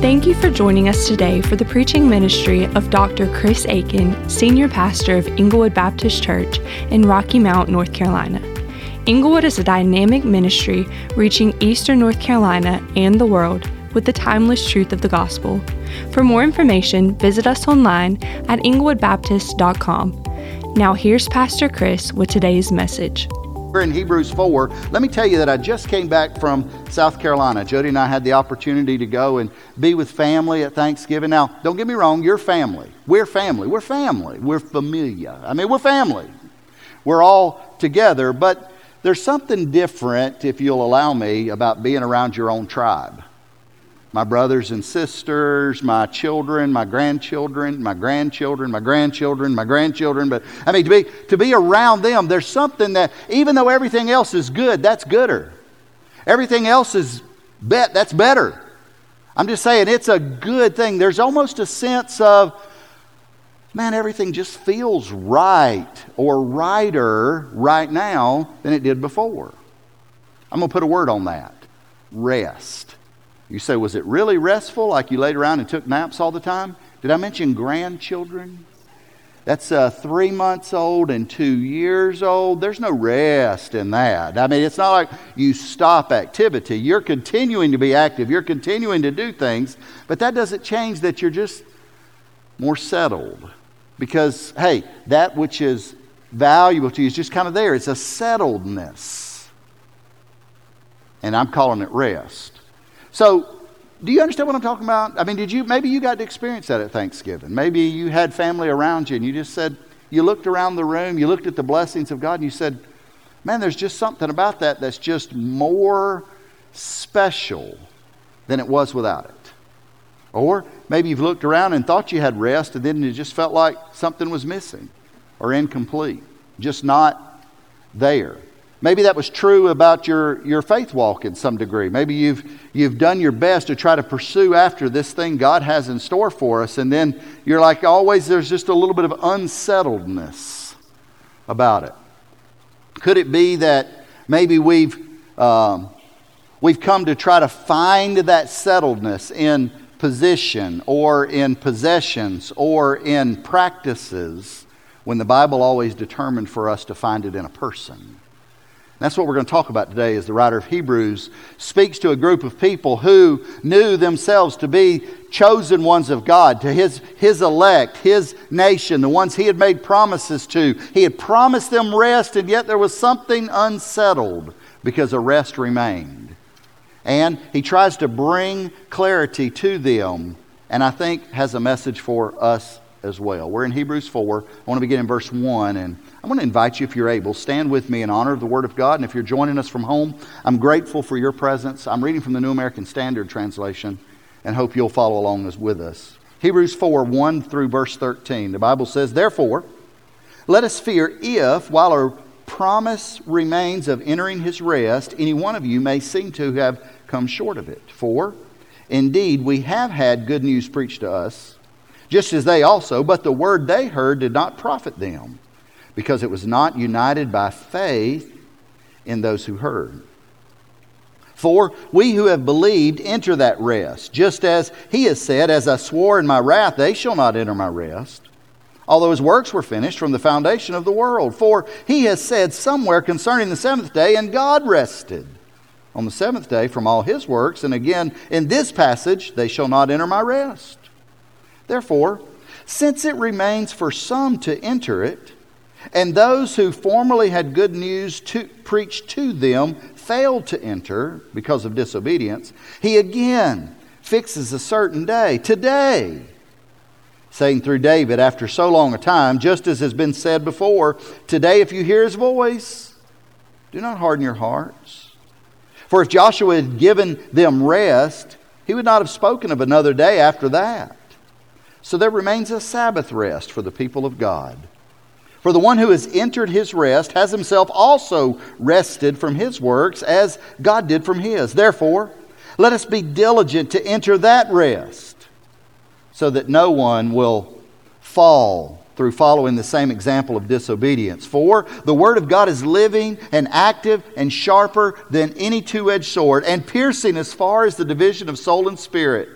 Thank you for joining us today for the preaching ministry of Dr. Chris Aiken, Senior Pastor of Englewood Baptist Church in Rocky Mount, North Carolina. Englewood is a dynamic ministry reaching eastern North Carolina and the world with the timeless truth of the gospel. For more information, visit us online at englewoodbaptist.com. Now here's Pastor Chris with today's message. We're in Hebrews 4. Let me tell you that I just came back from South Carolina. Jody and I had the opportunity to go and be with family at Thanksgiving. Now, don't get me wrong, you're family. We're family. We're family. We're familia. I mean, we're family. We're all together, but there's something different, if you'll allow me, about being around your own tribe. My brothers and sisters, my children, my grandchildren, my grandchildren, my grandchildren, my grandchildren. But I mean, to be around them, there's something that, even though everything else is good, that's gooder. Everything else is that's better. I'm just saying, it's a good thing. There's almost a sense of, man, everything just feels right or righter right now than it did before. I'm going to put a word on that. Rest. You say, was it really restful, like you laid around and took naps all the time? Did I mention grandchildren? That's 3 months old and 2 years old. There's no rest in that. I mean, it's not like you stop activity. You're continuing to be active. You're continuing to do things. But that doesn't change that you're just more settled. Because, hey, that which is valuable to you is just kind of there. It's a settledness. And I'm calling it rest. So, do you understand what I'm talking about? I mean, maybe you got to experience that at Thanksgiving. Maybe you had family around you and you just said, you looked around the room, you looked at the blessings of God and you said, man, there's just something about that that's just more special than it was without it. Or maybe you've looked around and thought you had rest and then it just felt like something was missing or incomplete, just not there. Maybe that was true about your faith walk in some degree. Maybe you've done your best to try to pursue after this thing God has in store for us, and then you're like, always, there's just a little bit of unsettledness about it. Could it be that maybe we've come to try to find that settledness in position or in possessions or in practices when the Bible always determined for us to find it in a person? That's what we're going to talk about today, as the writer of Hebrews speaks to a group of people who knew themselves to be chosen ones of God, to his elect, his nation, the ones he had made promises to. He had promised them rest, and yet there was something unsettled because a rest remained. And he tries to bring clarity to them, and I think has a message for us as well. We're in Hebrews 4. I want to begin in verse 1, and I want to invite you, if you're able, stand with me in honor of the Word of God. And if you're joining us from home, I'm grateful for your presence. I'm reading from the New American Standard Translation and hope you'll follow along with us. Hebrews 4, 1 through verse 13. The Bible says, therefore, let us fear if, while our promise remains of entering his rest, any one of you may seem to have come short of it. For, indeed, we have had good news preached to us, just as they also, but the word they heard did not profit them, because it was not united by faith in those who heard. For we who have believed enter that rest, just as he has said, as I swore in my wrath, they shall not enter my rest, although his works were finished from the foundation of the world. For he has said somewhere concerning the seventh day, and God rested on the seventh day from all his works. And again, in this passage, they shall not enter my rest. Therefore, since it remains for some to enter it, and those who formerly had good news preached to them failed to enter because of disobedience, he again fixes a certain day, today, saying through David, after so long a time, just as has been said before, today if you hear his voice, do not harden your hearts. For if Joshua had given them rest, he would not have spoken of another day after that. So there remains a Sabbath rest for the people of God. For the one who has entered his rest has himself also rested from his works as God did from his. Therefore, let us be diligent to enter that rest, so that no one will fall through following the same example of disobedience. For the word of God is living and active and sharper than any two-edged sword, and piercing as far as the division of soul and spirit,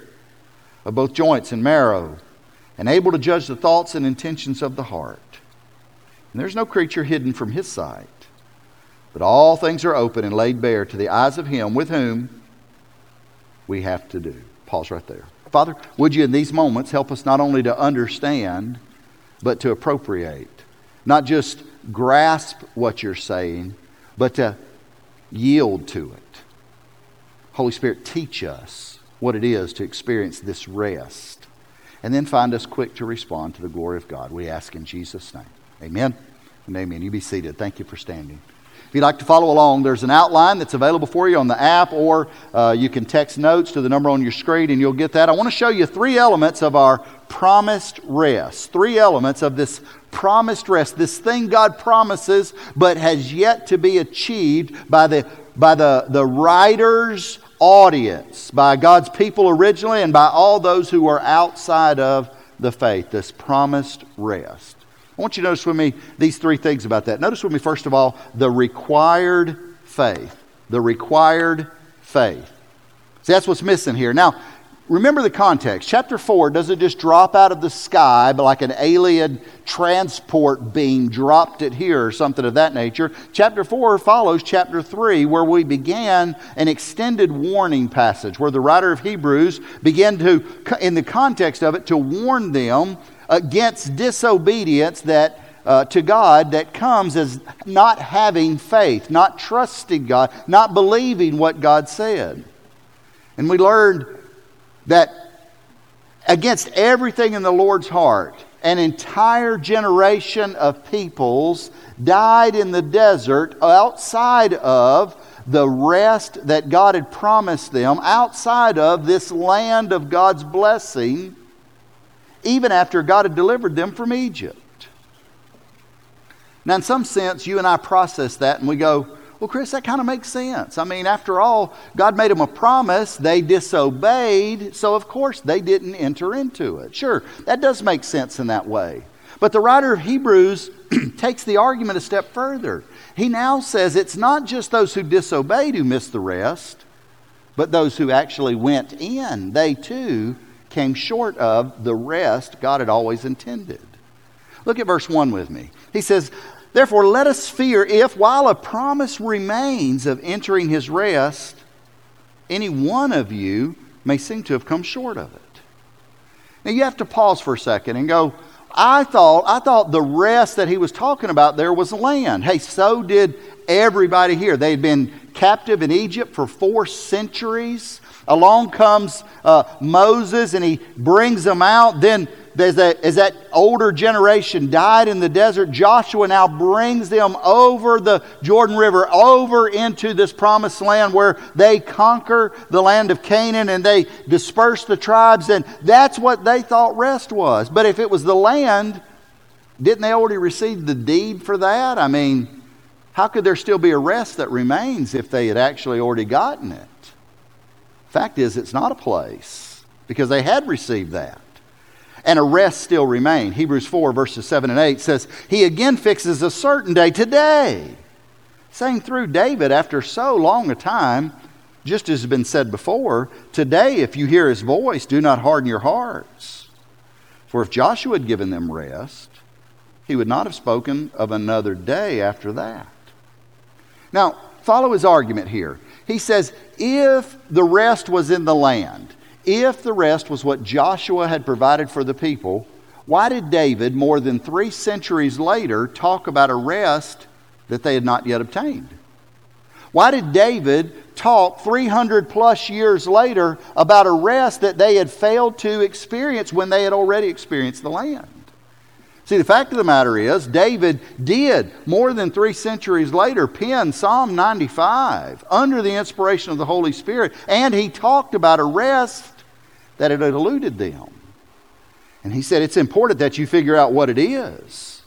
of both joints and marrow, and able to judge the thoughts and intentions of the heart. And there's no creature hidden from his sight, but all things are open and laid bare to the eyes of him with whom we have to do. Pause right there. Father, would you in these moments help us not only to understand, but to appropriate. Not just grasp what you're saying, but to yield to it. Holy Spirit, teach us what it is to experience this rest. And then find us quick to respond to the glory of God. We ask in Jesus' name. Amen and amen. You be seated. Thank you for standing. If you'd like to follow along, there's an outline that's available for you on the app, or you can text notes to the number on your screen and you'll get that. I want to show you three elements of our promised rest. Three elements of this promised rest. This thing God promises but has yet to be achieved by the writer's audience, by God's people originally and by all those who are outside of the faith. This promised rest. I want you to notice with me these three things about that. Notice with me, first of all, the required faith. The required faith. See, that's what's missing here. Now, remember the context. Chapter 4 doesn't just drop out of the sky, but like an alien transport beam dropped it here or something of that nature. Chapter 4 follows chapter 3, where we began an extended warning passage, where the writer of Hebrews began to, in the context of it, to warn them against disobedience that to God that comes as not having faith, not trusting God, not believing what God said. And we learned that against everything in the Lord's heart, an entire generation of peoples died in the desert outside of the rest that God had promised them, outside of this land of God's blessing, even after God had delivered them from Egypt. Now, in some sense, you and I process that and we go, well, Chris, that kind of makes sense. I mean, after all, God made them a promise. They disobeyed, so of course they didn't enter into it. Sure, that does make sense in that way. But the writer of Hebrews takes the argument a step further. He now says it's not just those who disobeyed who missed the rest, but those who actually went in. They too came short of the rest God had always intended. Look at verse 1 with me. He says, therefore let us fear if, while a promise remains of entering his rest, any one of you may seem to have come short of it. Now you have to pause for a second and go, I thought the rest that he was talking about there was land. Hey, so did everybody here. They'd been captive in Egypt for 4 centuries. Along comes Moses and he brings them out. Then as that older generation died in the desert, Joshua now brings them over the Jordan River, over into this promised land where they conquer the land of Canaan and they disperse the tribes. And that's what they thought rest was. But if it was the land, didn't they already receive the deed for that? I mean, how could there still be a rest that remains if they had actually already gotten it? Fact is, it's not a place, because they had received that. And a rest still remained. Hebrews 4 verses 7 and 8 says, he again fixes a certain day, today, saying through David after so long a time, just as has been said before, today if you hear his voice, do not harden your hearts. For if Joshua had given them rest, he would not have spoken of another day after that. Now, follow his argument here. He says, if the rest was in the land, if the rest was what Joshua had provided for the people, why did David, more than 3 centuries later, talk about a rest that they had not yet obtained? Why did David talk 300 plus years later about a rest that they had failed to experience when they had already experienced the land? See, the fact of the matter is, David did, more than 3 centuries later, pen Psalm 95 under the inspiration of the Holy Spirit, and he talked about a rest that had eluded them. And he said, it's important that you figure out what it is.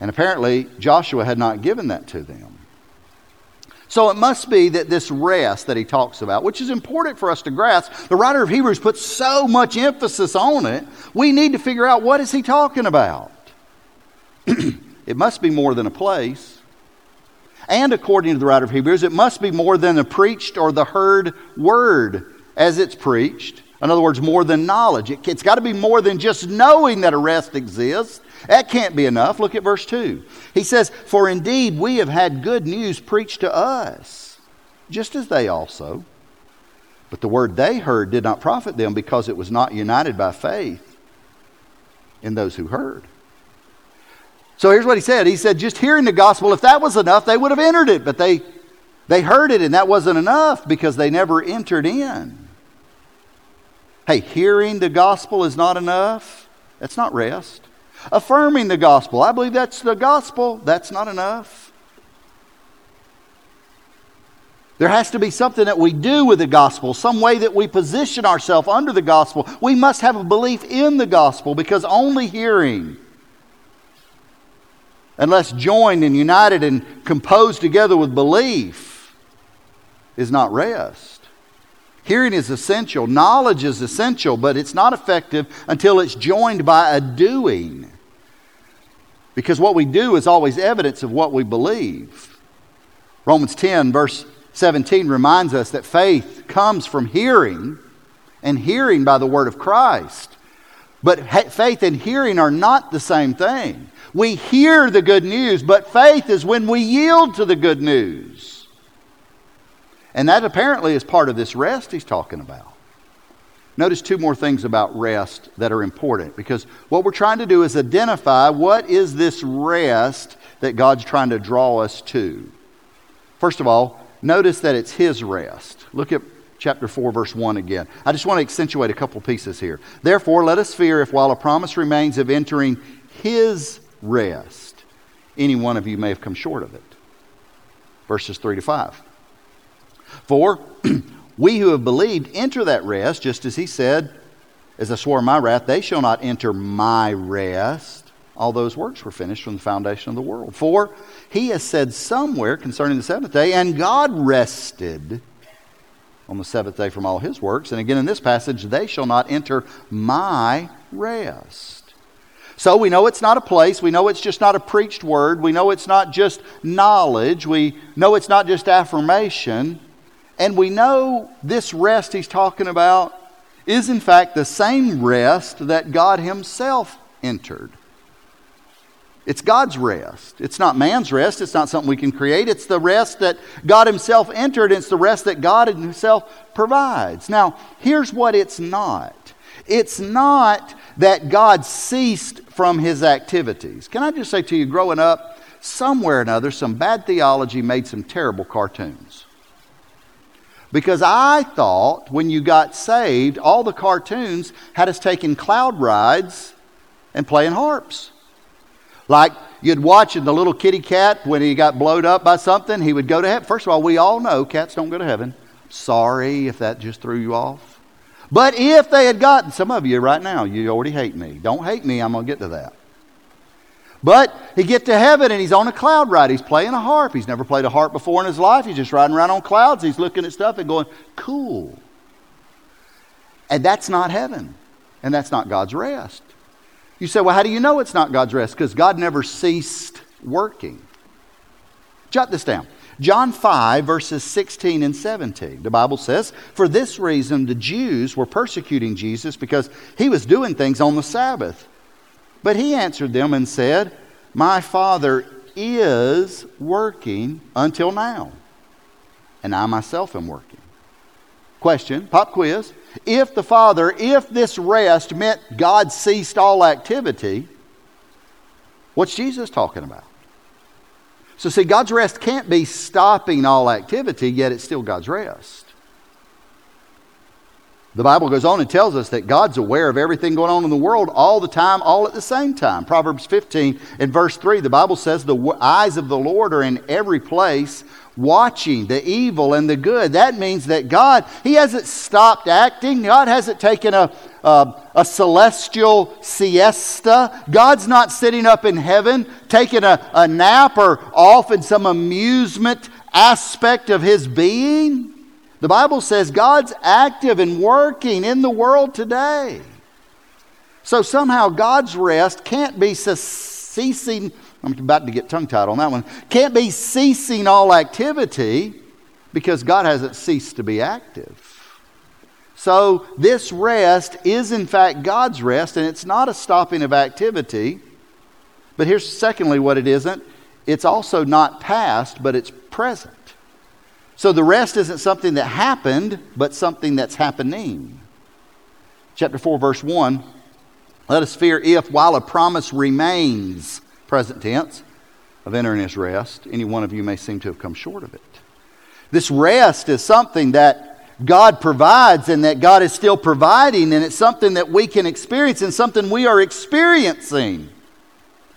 And apparently, Joshua had not given that to them. So it must be that this rest that he talks about, which is important for us to grasp, the writer of Hebrews puts so much emphasis on it, we need to figure out what is he talking about. It must be more than a place. And according to the writer of Hebrews, it must be more than the preached or the heard word as it's preached, In other words, more than knowledge. It's got to be more than just knowing that a rest exists. That can't be enough. Look at verse 2. He says, "For indeed we have had good news preached to us, just as they also. But the word they heard did not profit them, because it was not united by faith in those who heard." So here's what he said. He said, just hearing the gospel, if that was enough, they would have entered it. But they heard it, and that wasn't enough, because they never entered in. Hey, hearing the gospel is not enough. That's not rest. Affirming the gospel, I believe that's the gospel, that's not enough. There has to be something that we do with the gospel, some way that we position ourselves under the gospel. We must have a belief in the gospel, because only hearing, unless joined and united and composed together with belief, is not rest. Hearing is essential. Knowledge is essential, but it's not effective until it's joined by a doing. Because what we do is always evidence of what we believe. Romans 10, verse 17 reminds us that faith comes from hearing, and hearing by the word of Christ. But faith and hearing are not the same thing. We hear the good news, but faith is when we yield to the good news. And that apparently is part of this rest he's talking about. Notice two more things about rest that are important, because what we're trying to do is identify what is this rest that God's trying to draw us to. First of all, notice that it's his rest. Look at chapter 4, verse 1 again. I just want to accentuate a couple pieces here. "Therefore, let us fear if, while a promise remains of entering his rest, any one of you may have come short of it." Verses 3 to 5. "For we who have believed enter that rest, just as he said, 'As I swore in my wrath, they shall not enter my rest.' All those works were finished from the foundation of the world. For he has said somewhere concerning the seventh day, 'And God rested on the seventh day from all his works.' And again in this passage, 'They shall not enter my rest.'" So we know it's not a place. We know it's just not a preached word. We know it's not just knowledge. We know it's not just affirmation. And we know this rest he's talking about is in fact the same rest that God himself entered. It's God's rest. It's not man's rest. It's not something we can create. It's the rest that God himself entered. It's the rest that God himself provides. Now, here's what it's not. It's not that God ceased from his activities. Can I just say to you, growing up, somewhere or another, some bad theology made some terrible cartoons. Because I thought when you got saved, all the cartoons had us taking cloud rides and playing harps. Like you'd watch the little kitty cat, when he got blowed up by something, he would go to heaven. First of all, we all know cats don't go to heaven. Sorry if that just threw you off. But if they had gotten, some of you right now, you already hate me. Don't hate me, I'm going to get to that. But he get to heaven and he's on a cloud ride. He's playing a harp. He's never played a harp before in his life. He's just riding around on clouds. He's looking at stuff and going, cool. And that's not heaven. And that's not God's rest. You say, well, how do you know it's not God's rest? Because God never ceased working. Jot this down. John 5, verses 16 and 17. The Bible says, "For this reason the Jews were persecuting Jesus, because he was doing things on the Sabbath. But he answered them and said, 'My Father is working until now, and I myself am working.'" Question, pop quiz. If this rest meant God ceased all activity, what's Jesus talking about? So see, God's rest can't be stopping all activity, yet it's still God's rest. The Bible goes on and tells us that God's aware of everything going on in the world all the time, all at the same time. Proverbs 15 and verse 3, the Bible says, "The eyes of the Lord are in every place, watching the evil and the good." That means that God, he hasn't stopped acting. God hasn't taken a celestial siesta. God's not sitting up in heaven, taking a nap or off in some amusement aspect of his being. The Bible says God's active and working in the world today. So somehow God's rest can't be ceasing, I'm about to get tongue-tied on that one, can't be ceasing all activity, because God hasn't ceased to be active. So this rest is in fact God's rest, and it's not a stopping of activity. But here's secondly what it isn't. It's also not past, but it's present. So the rest isn't something that happened, but something that's happening. Chapter 4, verse 1, let us fear if, while a promise remains, present tense, of entering his rest, any one of you may seem to have come short of it. This rest is something that God provides and that God is still providing, and it's something that we can experience and something we are experiencing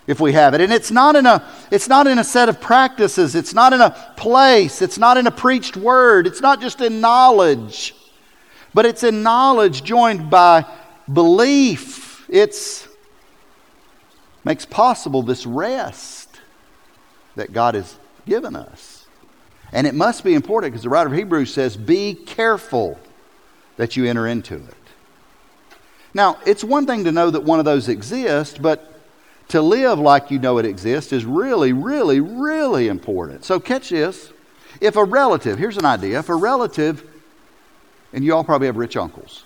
if we have it. And it's not in a set of practices. It's not in a place. It's not in a preached word. It's not just in knowledge. But it's in knowledge joined by belief. It makes possible this rest that God has given us. And it must be important, because the writer of Hebrews says, be careful that you enter into it. Now, it's one thing to know that one of those exists, but to live like you know it exists is really, really, really important. So catch this. If a relative, here's an idea. If a relative, and you all probably have rich uncles.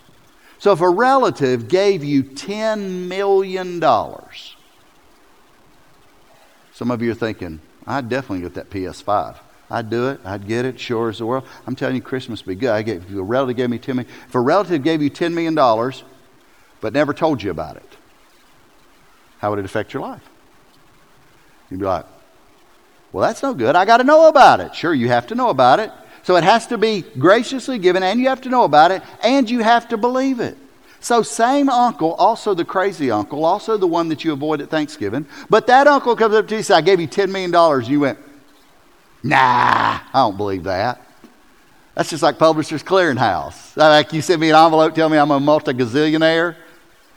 So if a relative gave you $10 million, some of you are thinking, I'd definitely get that PS5. I'd do it. I'd get it. Sure as the world. I'm telling you, Christmas would be good. If a relative gave me $10 million. If a relative gave you $10 million, but never told you about it, how would it affect your life? You'd be like, well, that's no good. I got to know about it. Sure, you have to know about it. So it has to be graciously given, and you have to know about it, and you have to believe it. So same uncle, also the crazy uncle, also the one that you avoid at Thanksgiving, but that uncle comes up to you and says, I gave you $10 million. And you went, nah, I don't believe that. That's just like Publishers Clearinghouse. Like you send me an envelope, tell me I'm a multi-gazillionaire.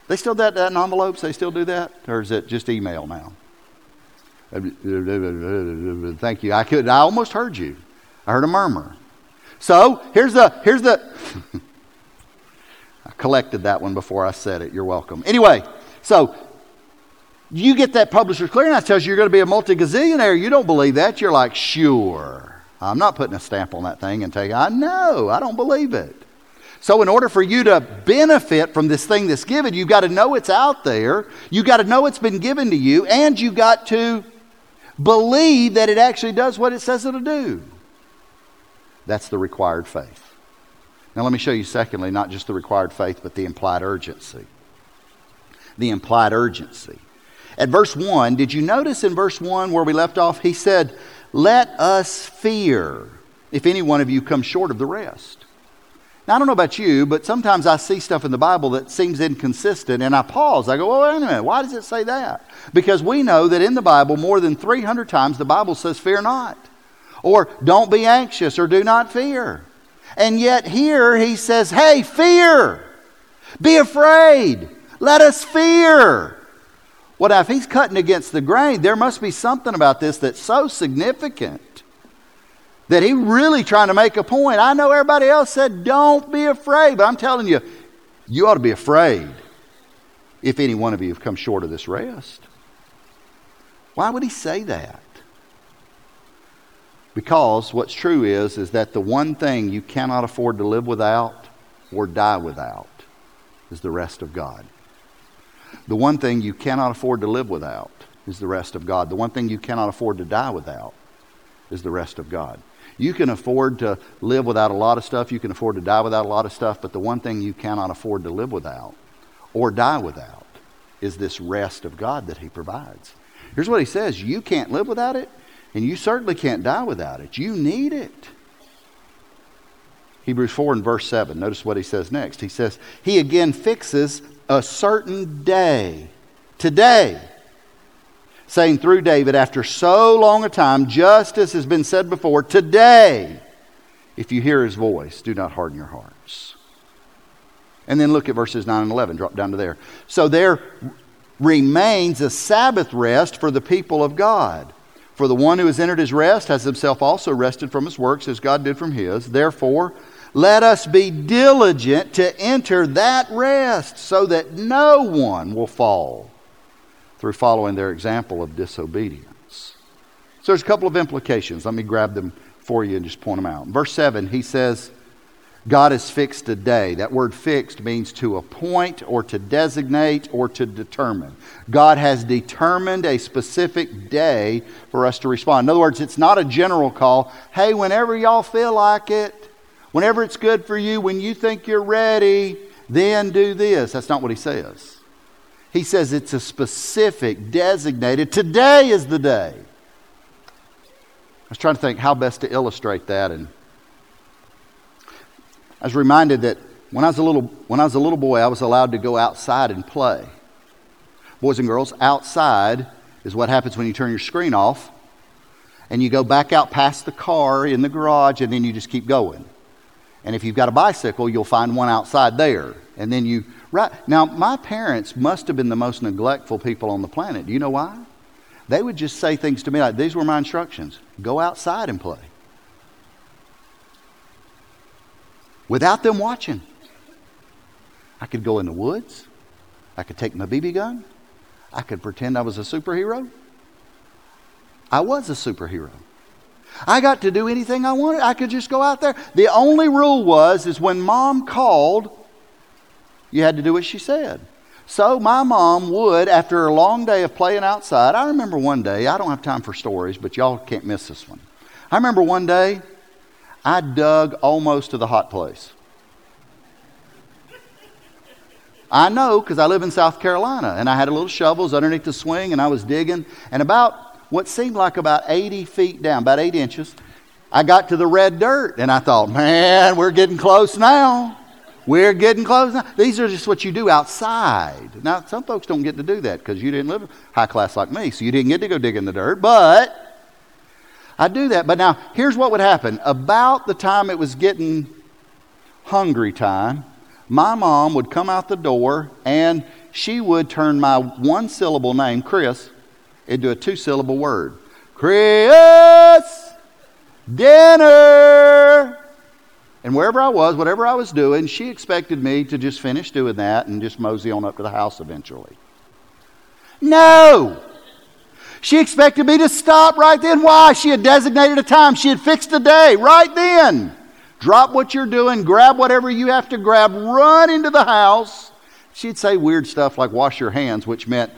They still do that in envelopes? They still do that? Or is it just email now? Thank you. I almost heard you. I heard a murmur. So, here's the I collected that one before I said it. You're welcome. Anyway, so you get that Publisher's Clearinghouse tells you you're going to be a multi-gazillionaire. You don't believe that. You're like, sure. I'm not putting a stamp on that thing and tell you, I know. I don't believe it. So in order for you to benefit from this thing that's given, you've got to know it's out there, you've got to know it's been given to you, and you've got to believe that it actually does what it says it'll do. That's the required faith. Now let me show you, secondly, not just the required faith, but the implied urgency. The implied urgency. At verse 1, did you notice in verse 1 where we left off? He said, let us fear if any one of you comes short of the rest. Now, I don't know about you, but sometimes I see stuff in the Bible that seems inconsistent, and I pause. I go, well, wait a minute, why does it say that? Because we know that in the Bible, more than 300 times, the Bible says, fear not, or don't be anxious, or do not fear. And yet here he says, hey, fear, be afraid, let us fear. Well, now, if he's cutting against the grain, there must be something about this that's so significant that he really trying to make a point. I know everybody else said, don't be afraid. But I'm telling you, you ought to be afraid if any one of you have come short of this rest. Why would he say that? Because what's true is that the one thing you cannot afford to live without or die without is the rest of God. The one thing you cannot afford to live without is the rest of God. The one thing you cannot afford to die without is the rest of God. You can afford to live without a lot of stuff. You can afford to die without a lot of stuff. But the one thing you cannot afford to live without or die without is this rest of God that he provides. Here's what he says. You can't live without it, and you certainly can't die without it. You need it. Hebrews 4 and verse 7. Notice what he says next. He says, he again fixes a certain day, today, saying through David, after so long a time, just as has been said before, today, if you hear his voice, do not harden your hearts. And then look at verses 9 and 11, drop down to there. So there remains a Sabbath rest for the people of God. For the one who has entered his rest has himself also rested from his works as God did from his. Therefore, let us be diligent to enter that rest so that no one will fall through following their example of disobedience. So there's a couple of implications. Let me grab them for you and just point them out. Verse 7, he says, God has fixed a day. That word fixed means to appoint or to designate or to determine. God has determined a specific day for us to respond. In other words, it's not a general call. Hey, whenever y'all feel like it, whenever it's good for you, when you think you're ready, then do this. That's not what he says. He says it's a specific, designated, today is the day. I was trying to think how best to illustrate that, and I was reminded that when I was a little boy, I was allowed to go outside and play. Boys and girls, outside is what happens when you turn your screen off and you go back out past the car in the garage, and then you just keep going. And if you've got a bicycle, you'll find one outside there. And then you, right. Now, my parents must have been the most neglectful people on the planet. Do you know why? They would just say things to me like, these were my instructions. Go outside and play. Without them watching. I could go in the woods. I could take my BB gun. I could pretend I was a superhero. I was a superhero. I got to do anything I wanted. I could just go out there. The only rule was, is when mom called, you had to do what she said. So my mom would, after a long day of playing outside, I remember one day, I don't have time for stories, but y'all can't miss this one. I remember one day, I dug almost to the hot place. I know, because I live in South Carolina, and I had a little shovels underneath the swing, and I was digging, and about what seemed like about 80 feet down, about 8 inches, I got to the red dirt, and I thought, man, we're getting close now. We're getting close now. These are just what you do outside. Now, some folks don't get to do that because you didn't live high class like me, so you didn't get to go dig in the dirt, but I do that. But now, here's what would happen. About the time it was getting hungry time, my mom would come out the door, and she would turn my one-syllable name, Chris, into a two-syllable word. Chris, dinner. And wherever I was, whatever I was doing, she expected me to just finish doing that and just mosey on up to the house eventually. No! She expected me to stop right then. Why? She had designated a time. She had fixed a day right then. Drop what you're doing, grab whatever you have to grab, run into the house. She'd say weird stuff like wash your hands, which meant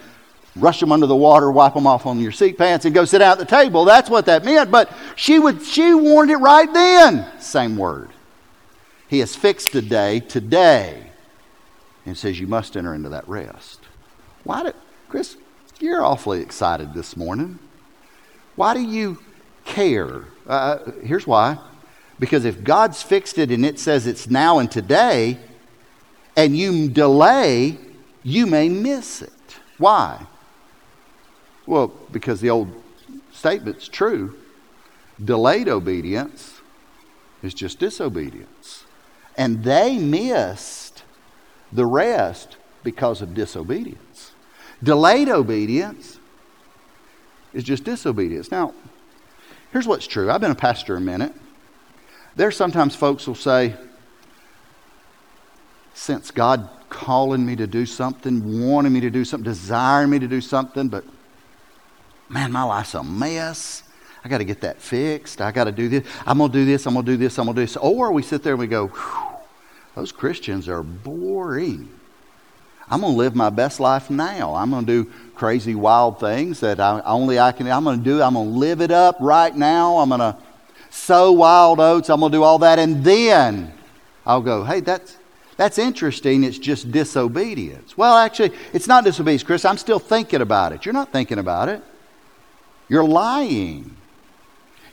rush them under the water, wipe them off on your seat pants, and go sit down at the table. That's what that meant. But she wanted it right then. Same word. He has fixed a day today and says you must enter into that rest. Why do, Chris, you're awfully excited this morning. Why do you care? Here's why. Because if God's fixed it and it says it's now and today, and you delay, you may miss it. Why? Well, because the old statement's true. Delayed obedience is just disobedience. And they missed the rest because of disobedience. Delayed obedience is just disobedience. Now, here's what's true. I've been a pastor a minute. There's sometimes folks will say, since God calling me to do something, wanting me to do something, desiring me to do something, but man, my life's a mess. I got to get that fixed. I got to do this. I'm going to do this. I'm going to do this. I'm going to do this. Or we sit there and we go, those Christians are boring. I'm going to live my best life now. I'm going to do crazy, wild things that I can. I'm going to do. I'm going to live it up right now. I'm going to sow wild oats. I'm going to do all that. And then I'll go, hey, that's interesting. It's just disobedience. Well, actually, it's not disobedience, Chris. I'm still thinking about it. You're not thinking about it. You're lying.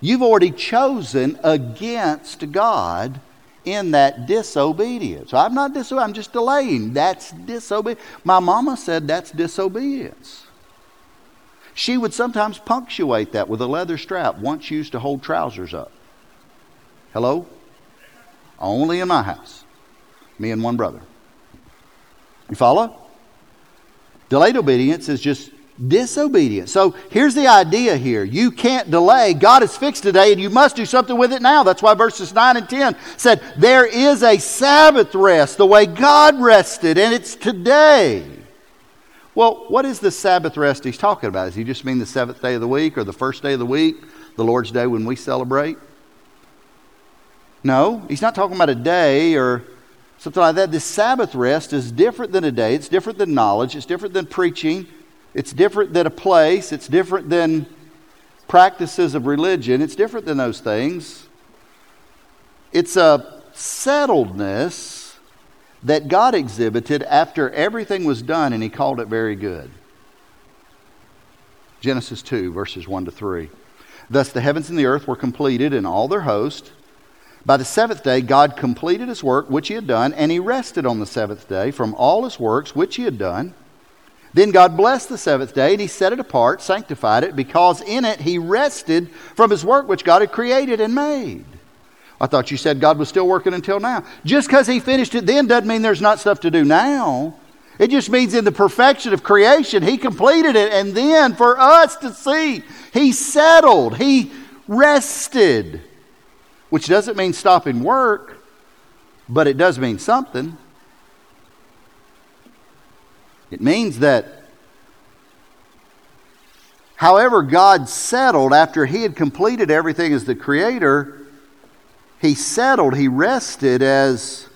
You've already chosen against God in that disobedience. So I'm not disobeying. I'm just delaying. That's disobedience. My mama said that's disobedience. She would sometimes punctuate that with a leather strap once used to hold trousers up. Hello? Only in my house. Me and one brother. You follow? Delayed obedience is just disobedience. So here's the idea here. You can't delay. God has fixed today, and you must do something with it now. That's why verses 9 and 10 said, there is a Sabbath rest, the way God rested, and it's today. Well, what is the Sabbath rest he's talking about? Does he just mean the seventh day of the week or the first day of the week, the Lord's Day when we celebrate? No, he's not talking about a day or something like that. This Sabbath rest is different than a day. It's different than knowledge. It's different than preaching. It's different than a place. It's different than practices of religion. It's different than those things. It's a settledness that God exhibited after everything was done, and he called it very good. Genesis 2, verses 1 to 3. Thus the heavens and the earth were completed and all their host. By the seventh day God completed his work which he had done, and he rested on the seventh day from all his works which he had done. Then God blessed the seventh day, and he set it apart, sanctified it, because in it he rested from his work which God had created and made. I thought you said God was still working until now. Just because he finished it then doesn't mean there's not stuff to do now. It just means in the perfection of creation, he completed it. And then for us to see, he settled, he rested, which doesn't mean stopping work, but it does mean something. It means that however God settled after he had completed everything as the creator, he settled, he rested as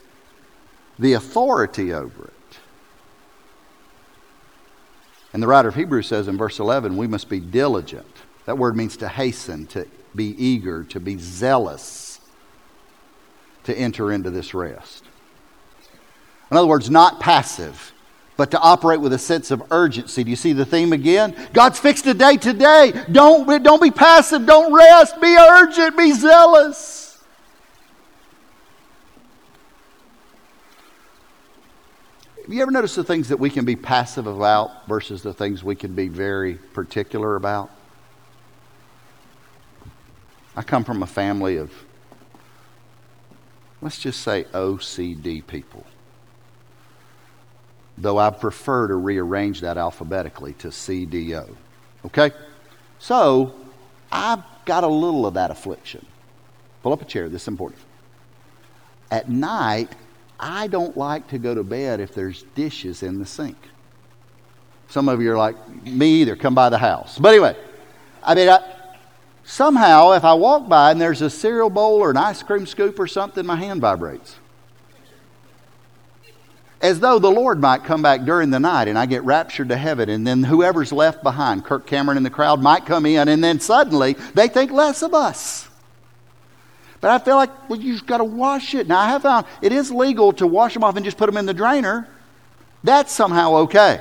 the authority over it. And the writer of Hebrews says in verse 11, we must be diligent. That word means to hasten, to be eager, to be zealous, to enter into this rest. In other words, not passive, but to operate with a sense of urgency. Do you see the theme again? God's fixed a day today. Don't be passive. Don't rest. Be urgent. Be zealous. Have you ever noticed the things that we can be passive about versus the things we can be very particular about? I come from a family of, let's just say, OCD people. Though I prefer to rearrange that alphabetically to CDO. Okay? So, I've got a little of that affliction. Pull up a chair. This is important. At night, I don't like to go to bed if there's dishes in the sink. Some of you are like, me either, come by the house. But anyway, somehow if I walk by and there's a cereal bowl or an ice cream scoop or something, my hand vibrates. As though the Lord might come back during the night and I get raptured to heaven, and then whoever's left behind, Kirk Cameron and the crowd, might come in, and then suddenly they think less of us. But I feel like, well, you've got to wash it. Now, I have found it is legal to wash them off and just put them in the drainer. That's somehow okay.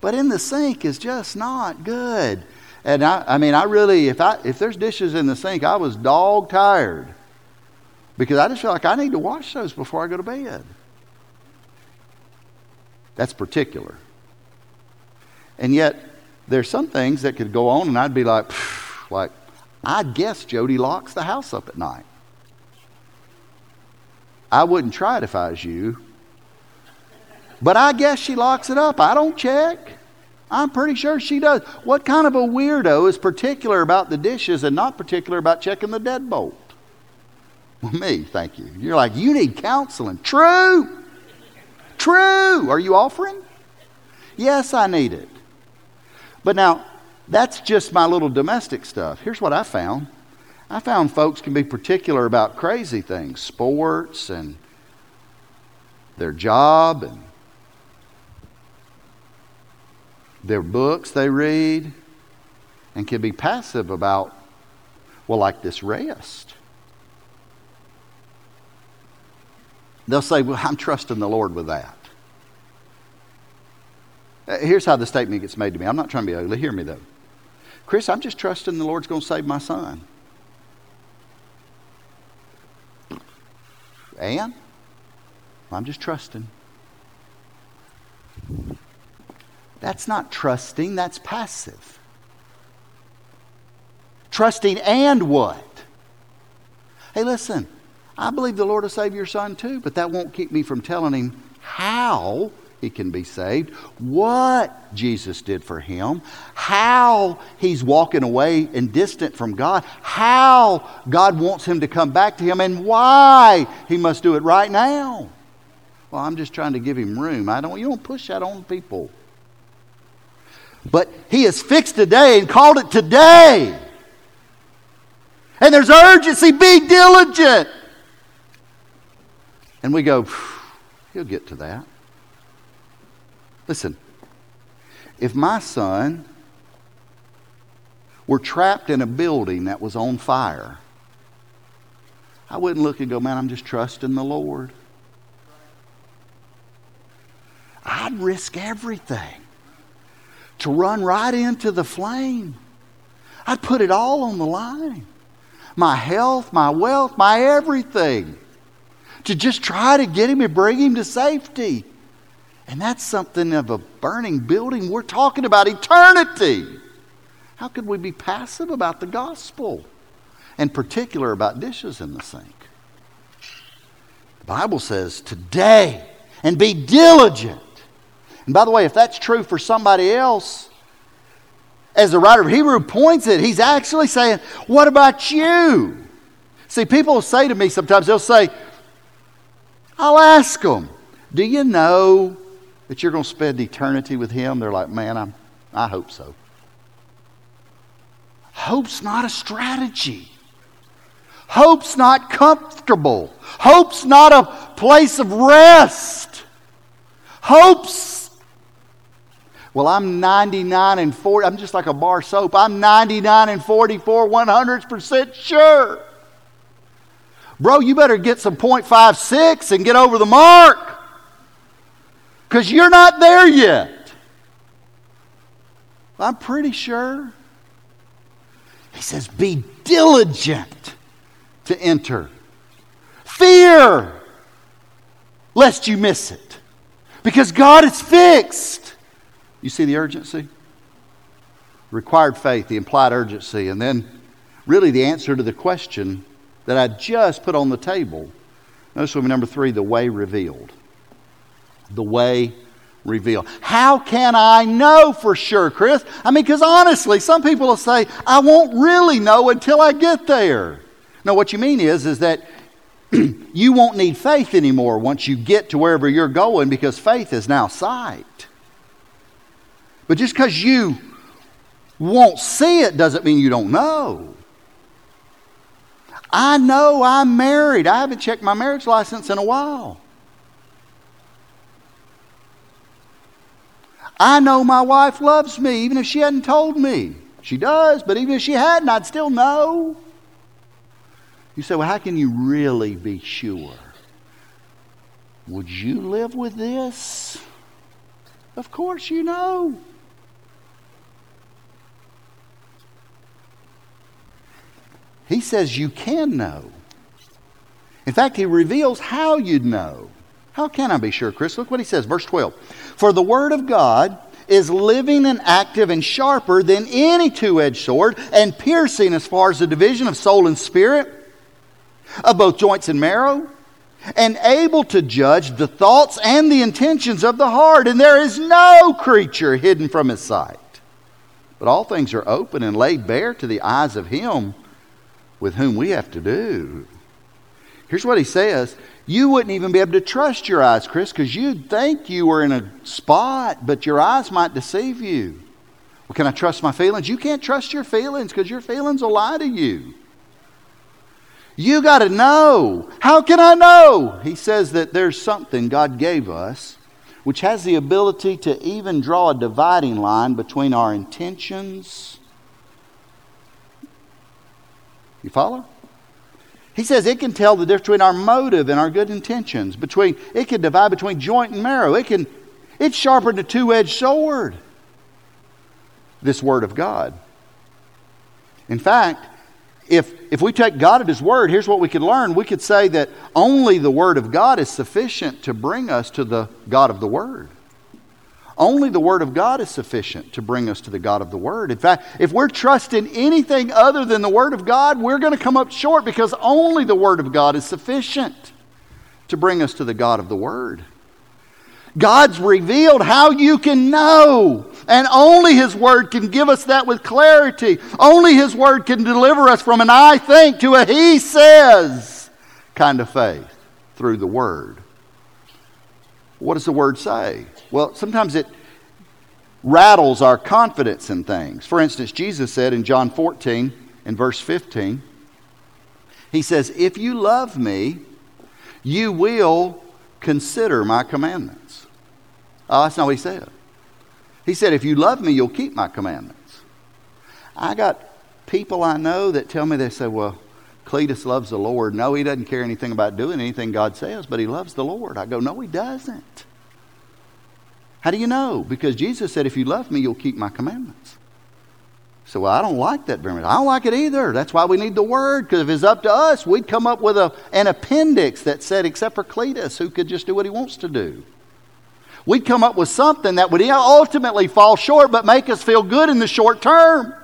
But in the sink is just not good. And I really, if there's dishes in the sink, I was dog tired. Because I just feel like I need to wash those before I go to bed. That's particular. And yet, there's some things that could go on and I'd be like, I guess Jody locks the house up at night. I wouldn't try it if I was you. But I guess she locks it up. I don't check. I'm pretty sure she does. What kind of a weirdo is particular about the dishes and not particular about checking the deadbolt? Well, me, thank you. You're like, you need counseling. True. True. Are you offering? Yes, I need it. But now, that's just my little domestic stuff. Here's what I found. I found folks can be particular about crazy things, sports and their job and their books they read, and can be passive about, well, like this rest. They'll say, well, I'm trusting the Lord with that. Here's how the statement gets made to me. I'm not trying to be ugly. Hear me, though. Chris, I'm just trusting the Lord's going to save my son. And? I'm just trusting. That's not trusting, that's passive. Trusting and what? Hey, listen, I believe the Lord will save your son too, but that won't keep me from telling him how he can be saved, what Jesus did for him, how he's walking away and distant from God, how God wants him to come back to him, and why he must do it right now. Well, I'm just trying to give him room. You don't push that on people. But he has fixed a day and called it today. And there's urgency. Be diligent. And we go, he'll get to that. Listen, if my son were trapped in a building that was on fire, I wouldn't look and go, man, I'm just trusting the Lord. I'd risk everything to run right into the flame. I'd put it all on the line. My health, my wealth, my everything. To just try to get him and bring him to safety. And that's something of a burning building. We're talking about eternity. How could we be passive about the gospel? And particular about dishes in the sink? The Bible says today, and be diligent. And by the way, if that's true for somebody else, as the writer of Hebrews points it, he's actually saying, what about you? See, people say to me sometimes, they'll say, I'll ask them, do you know that you're going to spend eternity with him? They're like, man, I hope so. Hope's not a strategy. Hope's not comfortable. Hope's not a place of rest. Hope's, well, I'm 99 and 40. I'm just like a bar soap. I'm 99 and 44, 100% sure. Bro, you better get some .56 and get over the mark, because you're not there yet. I'm pretty sure. He says, be diligent to enter. Fear lest you miss it, because God is fixed. You see the urgency? Required faith, the implied urgency, and then really the answer to the question that I just put on the table. Notice with me, number 3, the way revealed. The way revealed. How can I know for sure, Chris? I mean, because honestly, some people will say, I won't really know until I get there. No, what you mean is that you won't need faith anymore once you get to wherever you're going, because faith is now sight. But just because you won't see it doesn't mean you don't know. I know I'm married. I haven't checked my marriage license in a while. I know my wife loves me, even if she hadn't told me. She does, but even if she hadn't, I'd still know. You say, well, how can you really be sure? Would you live with this? Of course you know. He says you can know. In fact, he reveals how you'd know. How can I be sure, Chris? Look what he says, verse 12. For the word of God is living and active and sharper than any two-edged sword, and piercing as far as the division of soul and spirit, of both joints and marrow, and able to judge the thoughts and the intentions of the heart. And there is no creature hidden from his sight, but all things are open and laid bare to the eyes of him with whom we have to do. Here's what he says. You wouldn't even be able to trust your eyes, Chris, because you'd think you were in a spot, but your eyes might deceive you. Well, can I trust my feelings? You can't trust your feelings, because your feelings will lie to you. You got to know. How can I know? He says that there's something God gave us which has the ability to even draw a dividing line between our intentions. You follow? He says it can tell the difference between our motive and our good intentions. It can divide between joint and marrow. It's sharper than a two-edged sword, this word of God. In fact, if we take God at his word, here's what we could learn. We could say that only the word of God is sufficient to bring us to the God of the word. Only the Word of God is sufficient to bring us to the God of the Word. In fact, if we're trusting anything other than the Word of God, we're going to come up short, because only the Word of God is sufficient to bring us to the God of the Word. God's revealed how you can know, and only His Word can give us that with clarity. Only His Word can deliver us from an I think to a He says kind of faith through the Word. What does the Word say? Well, sometimes it rattles our confidence in things. For instance, Jesus said in John 14 and verse 15, He says, if you love me, you will consider my commandments. Oh, that's not what he said. He said, if you love me, you'll keep my commandments. I got people I know that tell me, they say, well, Cletus loves the Lord. No, he doesn't care anything about doing anything God says, but he loves the Lord. I go, no, he doesn't. How do you know? Because Jesus said, if you love me, you'll keep my commandments. So, well, I don't like that very much. I don't like it either. That's why we need the Word, because if it's up to us, we'd come up with an appendix that said, except for Cletus, who could just do what he wants to do. We'd come up with something that would ultimately fall short, but make us feel good in the short term.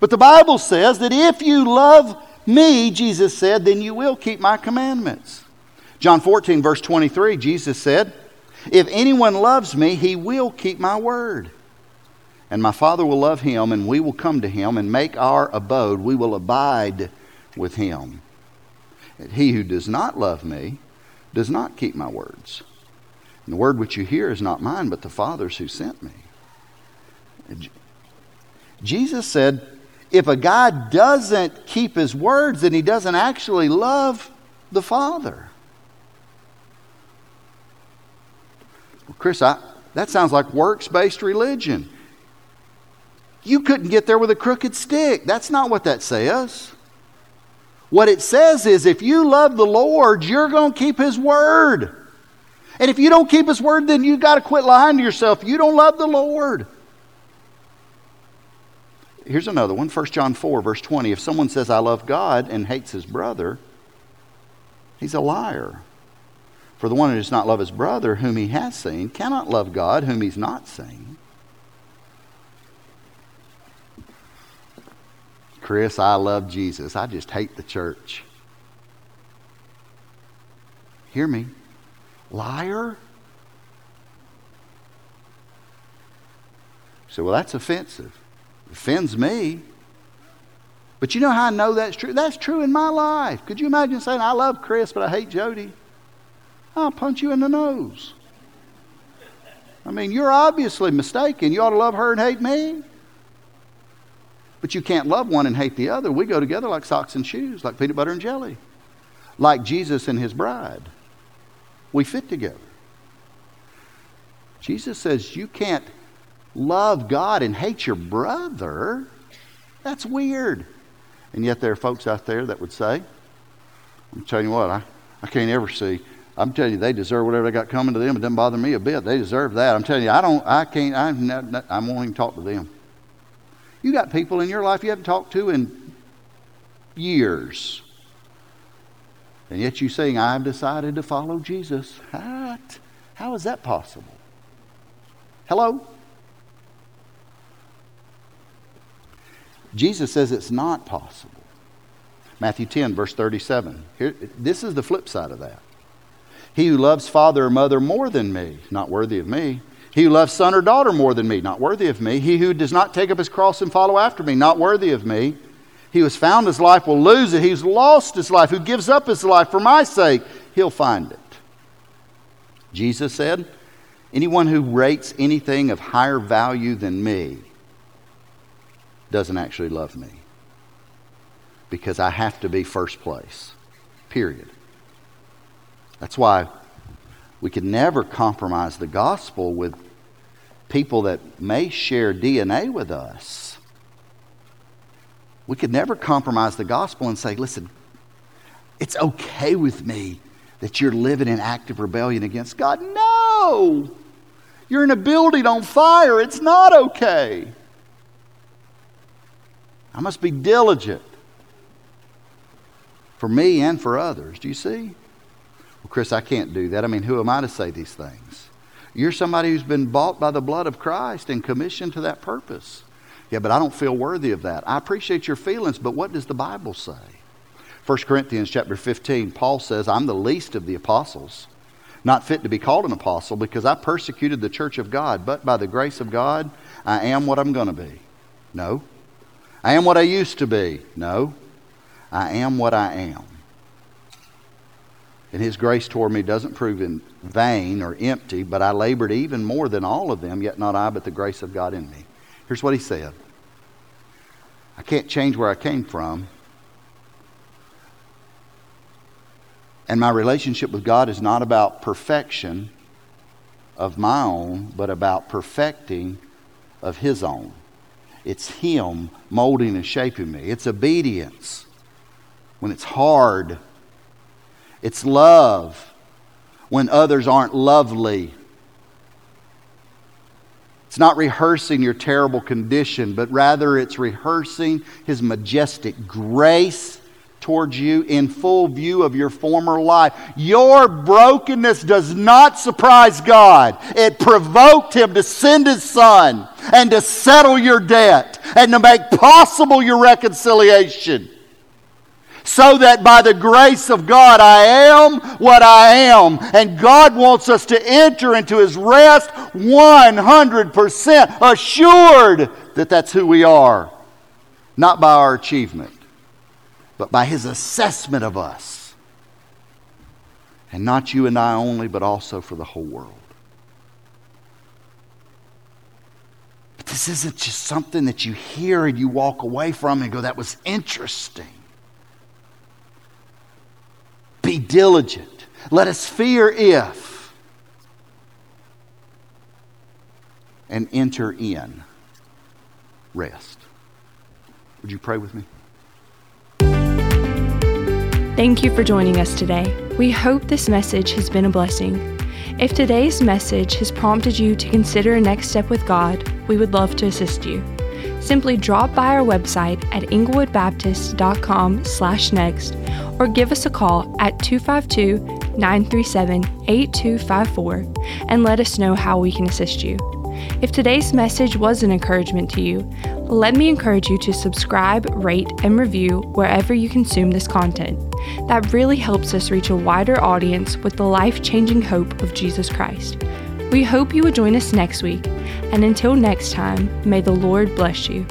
But the Bible says that if you love me, Jesus said, then you will keep my commandments. John 14, verse 23, Jesus said, if anyone loves me, he will keep my word. And my Father will love him, and we will come to him and make our abode. We will abide with him. And he who does not love me does not keep my words. And the word which you hear is not mine, but the Father's who sent me. Jesus said, if a guy doesn't keep his words, then he doesn't actually love the Father. Well, Chris, that sounds like works-based religion. You couldn't get there with a crooked stick. That's not what that says. What it says is, if you love the Lord, you're going to keep his word. And if you don't keep his word, then you've got to quit lying to yourself. You don't love the Lord. Here's another one, 1 John 4, verse 20. If someone says, I love God, and hates his brother, he's a liar. For the one who does not love his brother, whom he has seen, cannot love God, whom he's not seen. Chris, I love Jesus. I just hate the church. Hear me. Liar? So, well, that's offensive. It offends me. But you know how I know that's true? That's true in my life. Could you imagine saying, I love Chris, but I hate Jody? I'll punch you in the nose. I mean, you're obviously mistaken. You ought to love her and hate me. But you can't love one and hate the other. We go together like socks and shoes, like peanut butter and jelly, like Jesus and his bride. We fit together. Jesus says you can't love God and hate your brother. That's weird. And yet there are folks out there that would say, I'm telling you what, I can't ever see. I'm telling you, they deserve whatever they got coming to them. It doesn't bother me a bit. They deserve that. I'm telling you, I won't even talk to them. You got people in your life you haven't talked to in years. And yet you saying, I've decided to follow Jesus. How is that possible? Hello? Jesus says it's not possible. Matthew 10, verse 37. Here, this is the flip side of that. He who loves father or mother more than me, not worthy of me. He who loves son or daughter more than me, not worthy of me. He who does not take up his cross and follow after me, not worthy of me. He who has found his life will lose it. He who's lost his life, who gives up his life for my sake, he'll find it. Jesus said, anyone who rates anything of higher value than me doesn't actually love me, because I have to be first place, period. That's why we can never compromise the gospel with people that may share DNA with us. We could never compromise the gospel and say, listen, it's okay with me that you're living in active rebellion against God. No! You're in a building on fire. It's not okay. I must be diligent for me and for others. Do you see? Well, Chris, I can't do that. I mean, who am I to say these things? You're somebody who's been bought by the blood of Christ and commissioned to that purpose. Yeah, but I don't feel worthy of that. I appreciate your feelings, but what does the Bible say? 1 Corinthians chapter 15, Paul says, I'm the least of the apostles, not fit to be called an apostle, because I persecuted the church of God, but by the grace of God, I am what I'm going to be. No. I am what I used to be. No. I am what I am. And his grace toward me doesn't prove in vain or empty, but I labored even more than all of them, yet not I, but the grace of God in me. Here's what he said. I can't change where I came from, And my relationship with God is not about perfection of my own, but about perfecting of His own. It's Him molding and shaping me. It's obedience when it's hard. It's love when others aren't lovely. It's not rehearsing your terrible condition, but rather it's rehearsing His majestic grace towards you in full view of your former life. Your brokenness does not surprise God. It provoked Him to send His Son and to settle your debt and to make possible your reconciliation, so that by the grace of God I am what I am. And God wants us to enter into His rest 100% assured that that's who we are, not by our achievement, but by His assessment of us. And not you and I only, but also for the whole world. But this isn't just something that you hear and you walk away from and go, that was interesting. Be diligent. Let us fear if. And enter in rest. Would you pray with me? Thank you for joining us today. We hope this message has been a blessing. If today's message has prompted you to consider a next step with God, we would love to assist you. Simply drop by our website at englewoodbaptist.com/next or give us a call at 252-937-8254 and let us know how we can assist you. If today's message was an encouragement to you, let me encourage you to subscribe, rate, and review wherever you consume this content. That really helps us reach a wider audience with the life-changing hope of Jesus Christ. We hope you will join us next week, and until next time, may the Lord bless you.